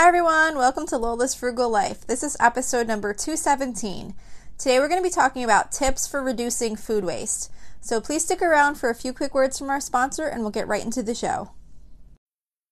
Hi everyone, welcome to Lola's Frugal Life. This is episode number 217. Today we're going to be talking about tips for reducing food waste. So please stick around for a few quick words from our sponsor and we'll get right into the show.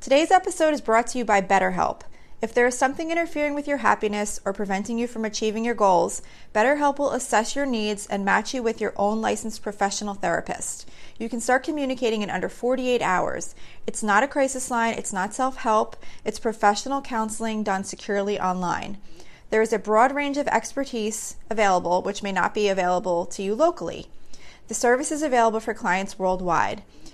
Today's episode is brought to you by BetterHelp. If there is something interfering with your happiness or preventing you from achieving your goals, BetterHelp will assess your needs and match you with your own licensed professional therapist. You can start communicating in under 48 hours. It's not a crisis line, it's not self-help, it's professional counseling done securely online. There is a broad range of expertise available which may not be available to you locally. The service is available for clients worldwide.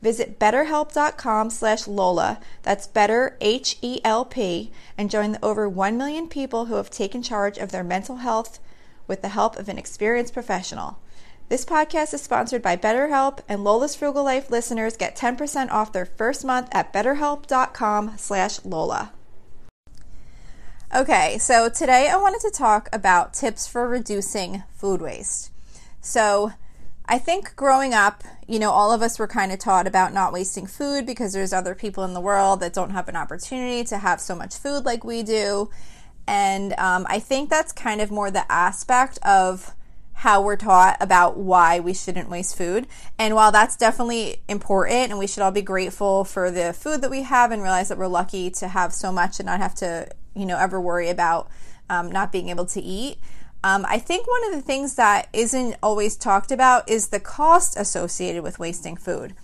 Visit betterhelp.com/Lola, that's better H-E-L-P, and join the over 1 million people who have taken charge of their mental health with the help of an experienced professional. This podcast is sponsored by BetterHelp, and Lola's Frugal Life listeners get 10% off their first month at betterhelp.com/Lola. Okay, so today I wanted to talk about tips for reducing food waste. So I think growing up, all of us were kind of taught about not wasting food because there's other people in the world that don't have an opportunity to have so much food like we do. And I think that's kind of more the aspect of how we're taught about why we shouldn't waste food. And while that's definitely important and we should all be grateful for the food that we have and realize that we're lucky to have so much and not have to, ever worry about not being able to eat, I think one of the things that isn't always talked about is the cost associated with wasting food.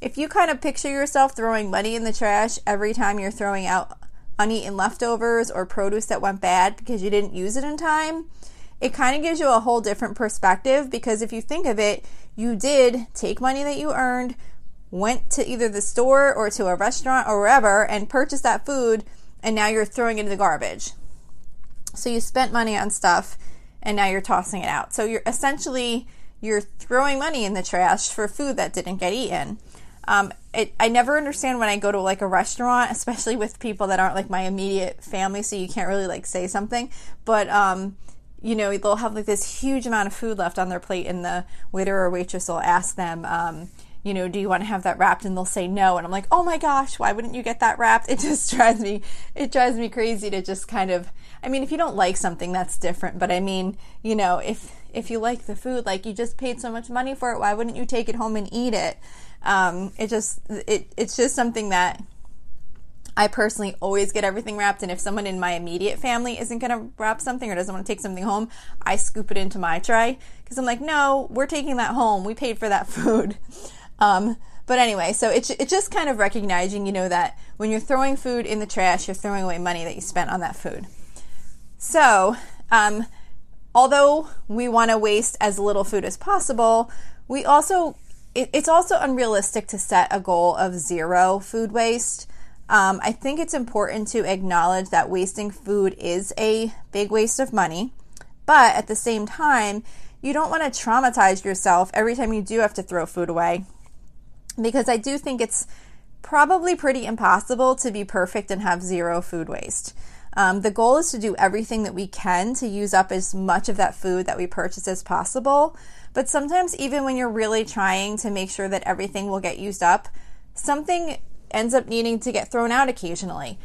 If you kind of picture yourself throwing money in the trash every time you're throwing out uneaten leftovers or produce that went bad because you didn't use it in time, it kind of gives you a whole different perspective, because if you think of it, you did take money that you earned, went to either the store or to a restaurant or wherever and purchased that food, and now you're throwing it in the garbage. So you spent money on stuff and now you're tossing it out. So you're throwing money in the trash for food that didn't get eaten. I never understand when I go to like a restaurant, especially with people that aren't like my immediate family, so you can't really like say something. But they'll have like this huge amount of food left on their plate, and the waiter or waitress will ask them, do you want to have that wrapped? And they'll say no, and I'm like, oh my gosh, why wouldn't you get that wrapped? It just drives me crazy to just kind of. I mean, if you don't like something, that's different. But I mean, if you like the food, like you just paid so much money for it, why wouldn't you take it home and eat it? It's just something that I personally always get everything wrapped. And if someone in my immediate family isn't going to wrap something or doesn't want to take something home, I scoop it into my tray because I'm like, no, we're taking that home. We paid for that food. But anyway, so it's just kind of recognizing, that when you're throwing food in the trash, you're throwing away money that you spent on that food. So, although we want to waste as little food as possible, we also, it's also unrealistic to set a goal of zero food waste. I think it's important to acknowledge that wasting food is a big waste of money, but at the same time, you don't want to traumatize yourself every time you do have to throw food away, because I do think it's probably pretty impossible to be perfect and have zero food waste. The goal is to do everything that we can to use up as much of that food that we purchase as possible. But sometimes even when you're really trying to make sure that everything will get used up, something ends up needing to get thrown out occasionally.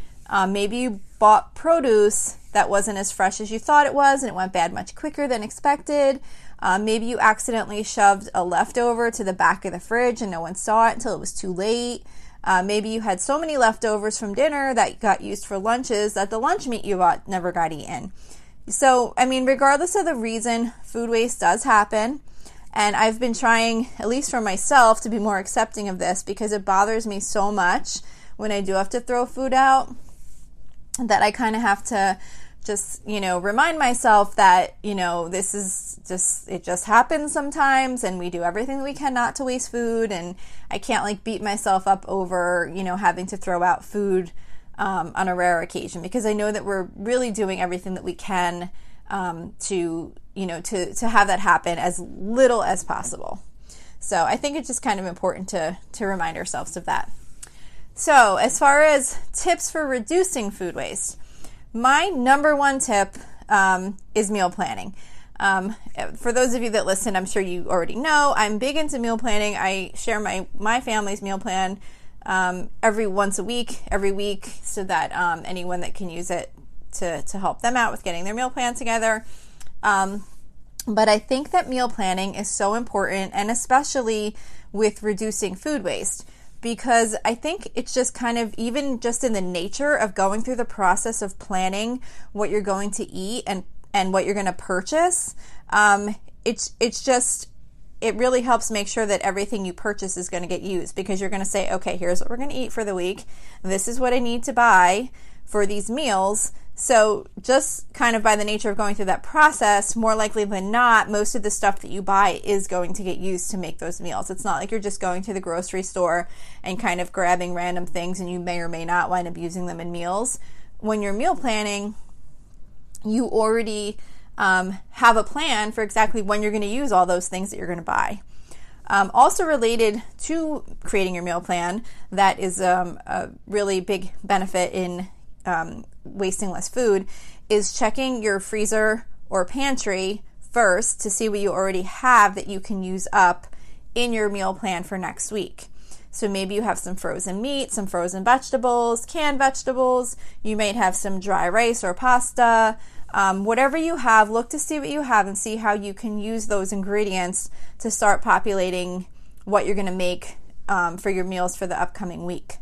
Maybe you bought produce that wasn't as fresh as you thought it was, and it went bad much quicker than expected. Maybe you accidentally shoved a leftover to the back of the fridge and no one saw it until it was too late. Maybe you had so many leftovers from dinner that got used for lunches that the lunch meat you bought never got eaten. So, I mean, regardless of the reason, food waste does happen. And I've been trying, at least for myself, to be more accepting of this because it bothers me so much when I do have to throw food out that I kind of have to just, remind myself that, this is just, it just happens sometimes and we do everything we can not to waste food. And I can't beat myself up over, having to throw out food on a rare occasion, because I know that we're really doing everything that we can to have that happen as little as possible. So I think it's just kind of important to remind ourselves of that. So as far as tips for reducing food waste, my number one tip is meal planning. For those of you that listen, I'm sure you already know, I'm big into meal planning. I share my family's meal plan every week, so that anyone that can use it to help them out with getting their meal plan together. But I think that meal planning is so important, and especially with reducing food waste, because I think it's just kind of even just in the nature of going through the process of planning what you're going to eat and what you're going to purchase. It really helps make sure that everything you purchase is going to get used, because you're going to say, okay, here's what we're going to eat for the week. This is what I need to buy for these meals. So just kind of by the nature of going through that process, more likely than not, most of the stuff that you buy is going to get used to make those meals. It's not like you're just going to the grocery store and kind of grabbing random things and you may or may not wind up using them in meals. When you're meal planning, you already have a plan for exactly when you're going to use all those things that you're going to buy. Also related to creating your meal plan, that is a really big benefit in wasting less food, is checking your freezer or pantry first to see what you already have that you can use up in your meal plan for next week. So maybe you have some frozen meat, some frozen vegetables, canned vegetables. You might have some dry rice or pasta. Whatever you have, look to see what you have and see how you can use those ingredients to start populating what you're going to make for your meals for the upcoming week.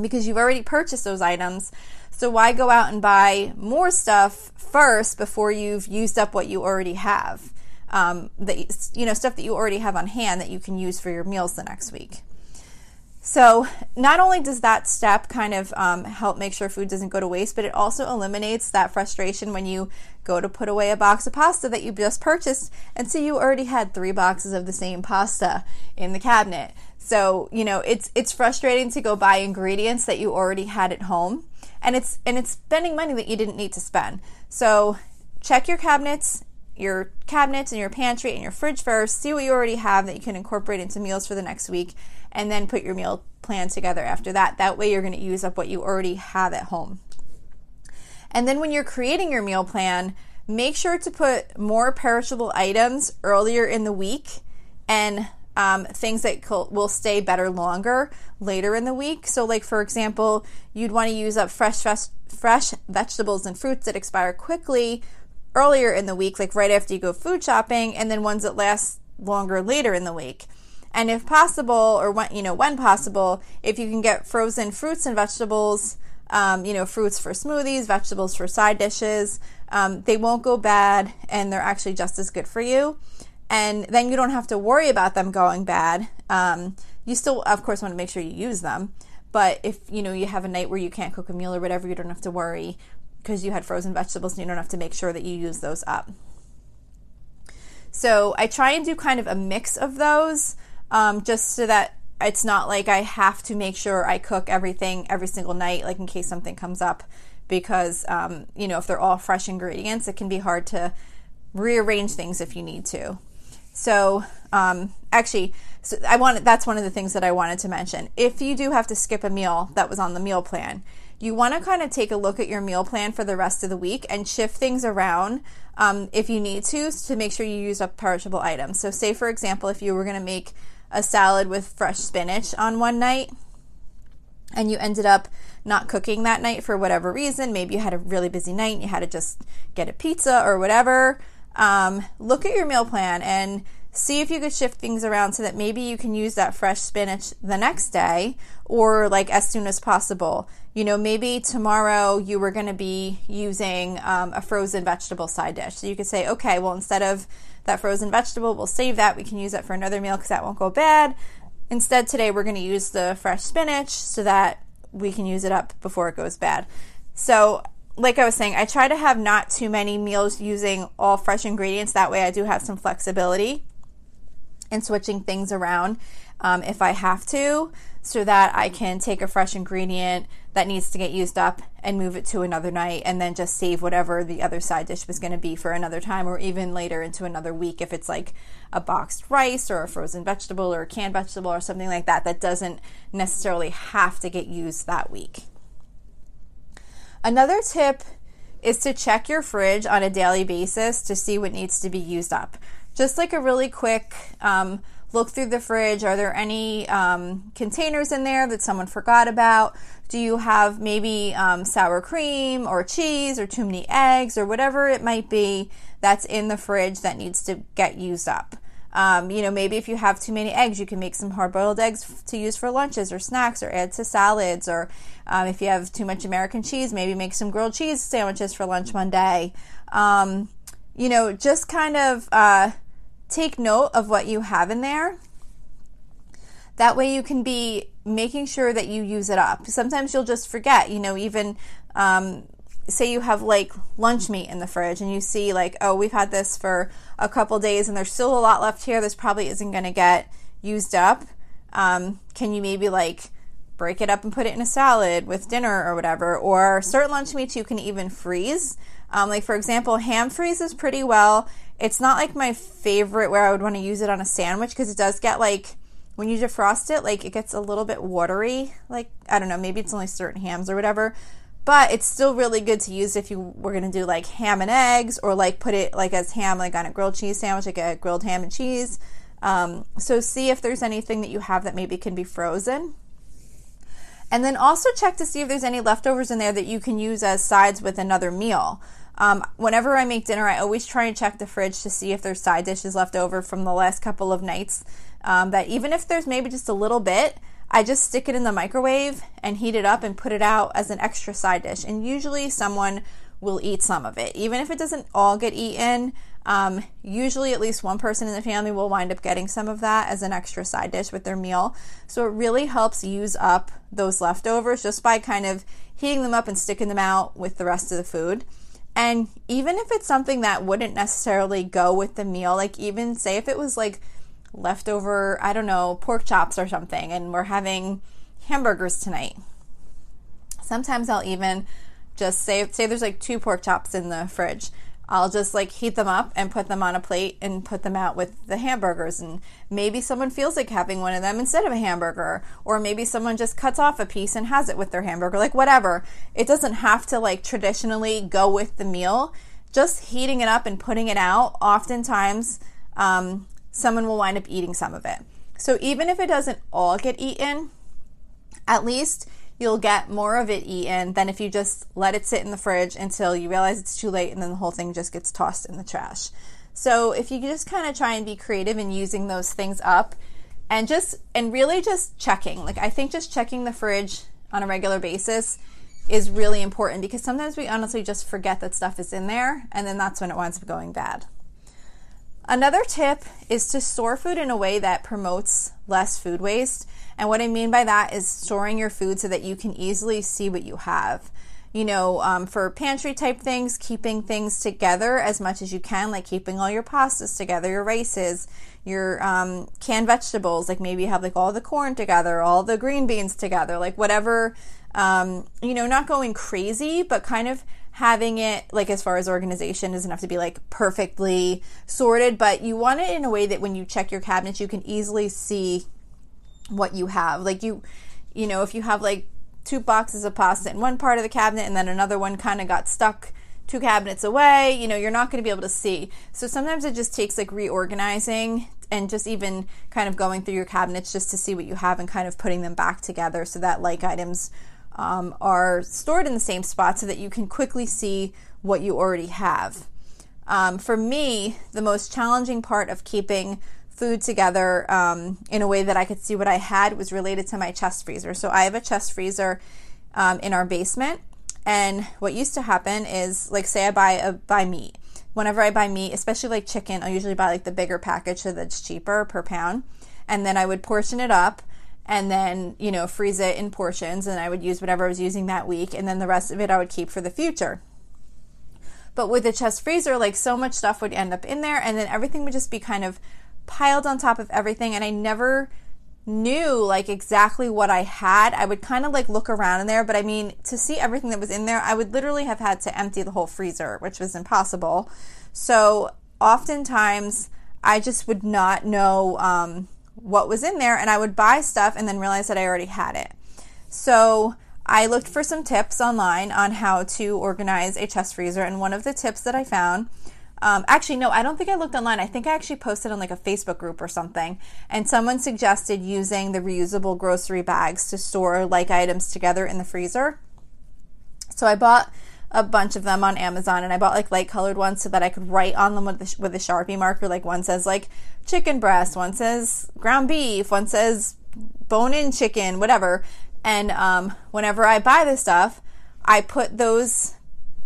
Because you've already purchased those items, so why go out and buy more stuff first before you've used up what you already have? Stuff that you already have on hand that you can use for your meals the next week. So not only does that step kind of help make sure food doesn't go to waste, but it also eliminates that frustration when you go to put away a box of pasta that you just purchased and see you already had 3 boxes of the same pasta in the cabinet. So, it's frustrating to go buy ingredients that you already had at home, and it's spending money that you didn't need to spend. So check your cabinets and your pantry and your fridge first, see what you already have that you can incorporate into meals for the next week, and then put your meal plan together after that. That way you're going to use up what you already have at home. And then when you're creating your meal plan, make sure to put more perishable items earlier in the week and things that will stay better longer later in the week. So for example, you'd want to use up fresh vegetables and fruits that expire quickly earlier in the week, right after you go food shopping, and then ones that last longer later in the week. And if possible, or when possible, if you can get frozen fruits and vegetables, fruits for smoothies, vegetables for side dishes, they won't go bad and they're actually just as good for you. And then you don't have to worry about them going bad. You still, of course, want to make sure you use them. But if, you have a night where you can't cook a meal or whatever, you don't have to worry because you had frozen vegetables and you don't have to make sure that you use those up. So I try and do kind of a mix of those, just so that it's not I have to make sure I cook everything every single night, in case something comes up, because, if they're all fresh ingredients, it can be hard to rearrange things if you need to. So, that's one of the things that I wanted to mention. If you do have to skip a meal that was on the meal plan, you want to kind of take a look at your meal plan for the rest of the week and shift things around if you need to make sure you use up perishable items. So say, for example, if you were going to make a salad with fresh spinach on one night and you ended up not cooking that night for whatever reason, maybe you had a really busy night and you had to just get a pizza or whatever, look at your meal plan and see if you could shift things around so that maybe you can use that fresh spinach the next day or like as soon as possible. You know, maybe tomorrow you were going to be using a frozen vegetable side dish. So you could say, okay, well, instead of that frozen vegetable, we'll save that. We can use that for another meal because that won't go bad. Instead, today we're going to use the fresh spinach so that we can use it up before it goes bad. So like I was saying, I try to have not too many meals using all fresh ingredients. That way I do have some flexibility in switching things around if I have to, so that I can take a fresh ingredient that needs to get used up and move it to another night, and then just save whatever the other side dish was going to be for another time, or even later into another week if it's like a boxed rice or a frozen vegetable or a canned vegetable or something like that that doesn't necessarily have to get used that week. Another tip is to check your fridge on a daily basis to see what needs to be used up. Just like a really quick look through the fridge. Are there any containers in there that someone forgot about? Do you have maybe sour cream or cheese or too many eggs or whatever it might be that's in the fridge that needs to get used up? You know, maybe if you have too many eggs, you can make some hard-boiled eggs to use for lunches or snacks or add to salads. Or if you have too much American cheese, maybe make some grilled cheese sandwiches for lunch one day. You know, just kind of take note of what you have in there. That way you can be making sure that you use it up. Sometimes you'll just forget, you know, even say you have like lunch meat in the fridge and you see like, oh, we've had this for a couple days and there's still a lot left here. This probably isn't going to get used up. Can you maybe like break it up and put it in a salad with dinner or whatever? Or certain lunch meats you can even freeze. Like for example, ham freezes pretty well. It's not like my favorite where I would want to use it on a sandwich, because it does get like, when you defrost it, like it gets a little bit watery. Like, I don't know, maybe it's only certain hams or whatever, but it's still really good to use if you were going to do like ham and eggs, or like put it like as ham, like on a grilled cheese sandwich, like a grilled ham and cheese. So see if there's anything that you have that maybe can be frozen. And then also check to see if there's any leftovers in there that you can use as sides with another meal. Whenever I make dinner, I always try and check the fridge to see if there's side dishes left over from the last couple of nights. That even if there's maybe just a little bit, I just stick it in the microwave and heat it up and put it out as an extra side dish. And usually someone will eat some of it. Even if it doesn't all get eaten, usually at least one person in the family will wind up getting some of that as an extra side dish with their meal. So it really helps use up those leftovers just by kind of heating them up and sticking them out with the rest of the food. And even if it's something that wouldn't necessarily go with the meal, like even say if it was like leftover, I don't know, pork chops or something, and we're having hamburgers tonight. Sometimes I'll even just say there's like 2 pork chops in the fridge. I'll just like heat them up and put them on a plate and put them out with the hamburgers. And maybe someone feels like having one of them instead of a hamburger, or maybe someone just cuts off a piece and has it with their hamburger, like whatever. It doesn't have to like traditionally go with the meal. Just heating it up and putting it out, oftentimes, someone will wind up eating some of it. So even if it doesn't all get eaten, at least you'll get more of it eaten than if you just let it sit in the fridge until you realize it's too late and then the whole thing just gets tossed in the trash. So if you just kind of try and be creative in using those things up, and really just checking. Like I think just checking the fridge on a regular basis is really important, because sometimes we honestly just forget that stuff is in there, and then that's when it winds up going bad. Another tip is to store food in a way that promotes less food waste. And what I mean by that is storing your food so that you can easily see what you have. You know, for pantry type things, keeping things together as much as you can, like keeping all your pastas together, your rices, your canned vegetables, like maybe you have like all the corn together, all the green beans together, like whatever, you know, not going crazy, but kind of having it, like as far as organization, doesn't have to be like perfectly sorted, but you want it in a way that when you check your cabinets, you can easily see what you have. Like you know, if you have like 2 boxes of pasta in one part of the cabinet and then another one kind of got stuck 2 cabinets away, you know, you're not going to be able to see. So sometimes it just takes like reorganizing and just even kind of going through your cabinets just to see what you have and kind of putting them back together so that like items are stored in the same spot so that you can quickly see what you already have. For me, the most challenging part of keeping food together in a way that I could see what I had was related to my chest freezer. So I have a chest freezer in our basement. And what used to happen is, like, say I buy meat. Whenever I buy meat, especially like chicken, I usually buy like the bigger package so that's cheaper per pound. And then I would portion it up and then, you know, freeze it in portions, and I would use whatever I was using that week, and then the rest of it I would keep for the future. But with the chest freezer, like, so much stuff would end up in there, and then everything would just be kind of piled on top of everything, and I never knew like exactly what I had. I would kind of like look around in there, but I mean, to see everything that was in there, I would literally have had to empty the whole freezer, which was impossible. So oftentimes I just would not know what was in there, and I would buy stuff and then realize that I already had it. So I looked for some tips online on how to organize a chest freezer, and one of the tips that I found, actually, no, I don't think I looked online. I think I actually posted on like a Facebook group or something, and someone suggested using the reusable grocery bags to store like items together in the freezer. So I bought a bunch of them on Amazon, and I bought like light colored ones so that I could write on them with a Sharpie marker. Like, one says like chicken breast, one says ground beef, one says bone-in chicken, whatever. And whenever I buy this stuff, I put those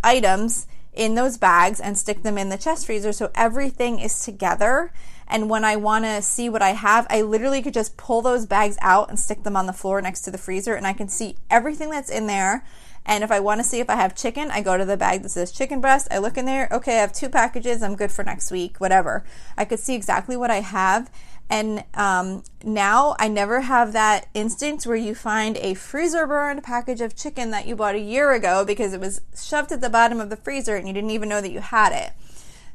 items in those bags and stick them in the chest freezer, so everything is together. And when I want to see what I have, I literally could just pull those bags out and stick them on the floor next to the freezer, and I can see everything that's in there. And if I want to see if I have chicken, I go to the bag that says chicken breast, I look in there, okay, I have 2 packages, I'm good for next week, whatever. I could see exactly what I have. And now I never have that instinct where you find a freezer burned package of chicken that you bought a year ago because it was shoved at the bottom of the freezer and you didn't even know that you had it.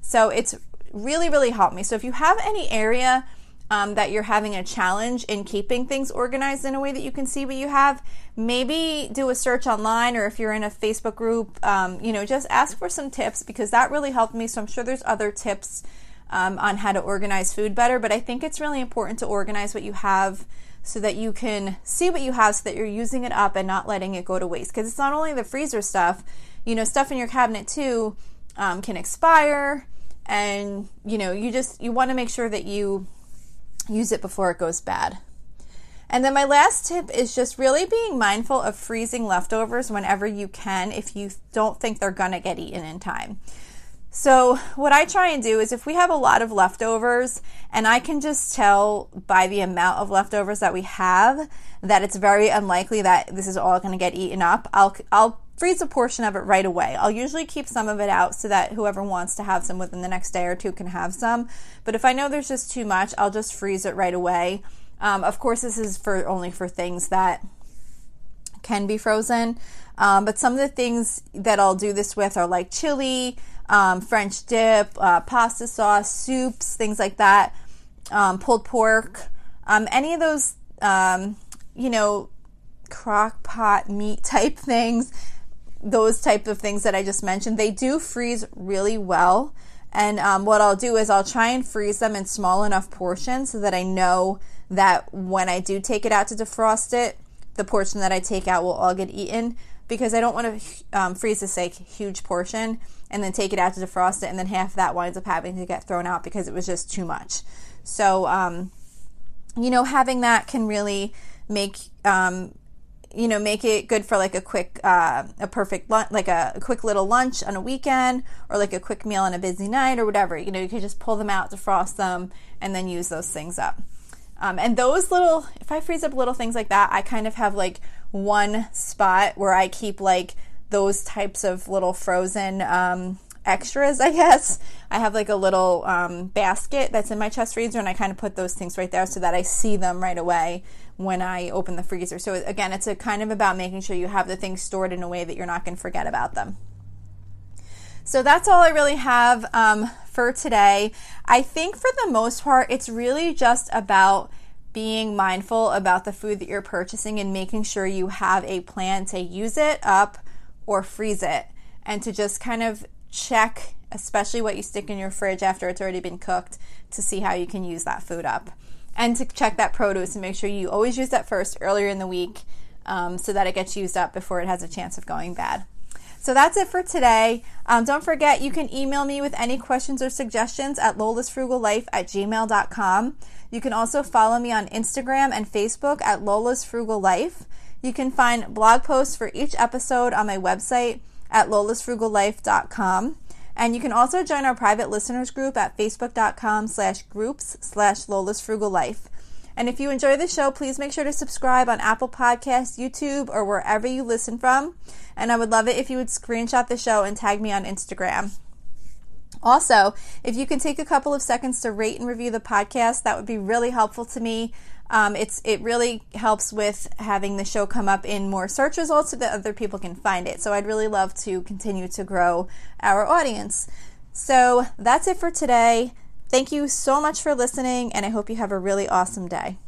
So it's really, really helped me. So if you have any area that you're having a challenge in keeping things organized in a way that you can see what you have, maybe do a search online, or if you're in a Facebook group, you know, just ask for some tips, because that really helped me. So I'm sure there's other tips on how to organize food better, but I think it's really important to organize what you have so that you can see what you have so that you're using it up and not letting it go to waste. Because it's not only the freezer stuff, you know, stuff in your cabinet too can expire, and you know, you want to make sure that you use it before it goes bad. And then my last tip is just really being mindful of freezing leftovers whenever you can if you don't think they're gonna get eaten in time. So what I try and do is, if we have a lot of leftovers and I can just tell by the amount of leftovers that we have that it's very unlikely that this is all going to get eaten up, I'll freeze a portion of it right away. I'll usually keep some of it out so that whoever wants to have some within the next day or two can have some. But if I know there's just too much, I'll just freeze it right away. Of course, this is only for things that can be frozen. But some of the things that I'll do this with are like chili, French dip, pasta sauce, soups, things like that, pulled pork, any of those, you know, crock pot meat type things, those type of things that I just mentioned, they do freeze really well. And what I'll do is I'll try and freeze them in small enough portions so that I know that when I do take it out to defrost it, the portion that I take out will all get eaten, because I don't want to freeze this like huge portion and then take it out to defrost it, and then half that winds up having to get thrown out because it was just too much. So, you know, having that can really make, you know, make it good for like a quick little lunch on a weekend, or like a quick meal on a busy night or whatever. You know, you could just pull them out, defrost them, and then use those things up. And those little, if I freeze up little things like that, I kind of have like one spot where I keep like those types of little frozen extras, I guess. I have like a little basket that's in my chest freezer, and I kind of put those things right there so that I see them right away when I open the freezer. So again, it's kind of about making sure you have the things stored in a way that you're not going to forget about them. So that's all I really have for today. I think for the most part, it's really just about being mindful about the food that you're purchasing and making sure you have a plan to use it up or freeze it, and to just kind of check, especially what you stick in your fridge after it's already been cooked, to see how you can use that food up, and to check that produce and make sure you always use that first earlier in the week so that it gets used up before it has a chance of going bad. So that's it for today. Don't forget, you can email me with any questions or suggestions at lolasfrugallife@gmail.com. You can also follow me on Instagram and Facebook at Lola's Frugal Life. You can find blog posts for each episode on my website at lolasfrugallife.com. And you can also join our private listeners group at facebook.com/groups/Lola's Frugal Life. And if you enjoy the show, please make sure to subscribe on Apple Podcasts, YouTube, or wherever you listen from. And I would love it if you would screenshot the show and tag me on Instagram. Also, if you can take a couple of seconds to rate and review the podcast, that would be really helpful to me. It really helps with having the show come up in more search results so that other people can find it. So I'd really love to continue to grow our audience. So that's it for today. Thank you so much for listening, and I hope you have a really awesome day.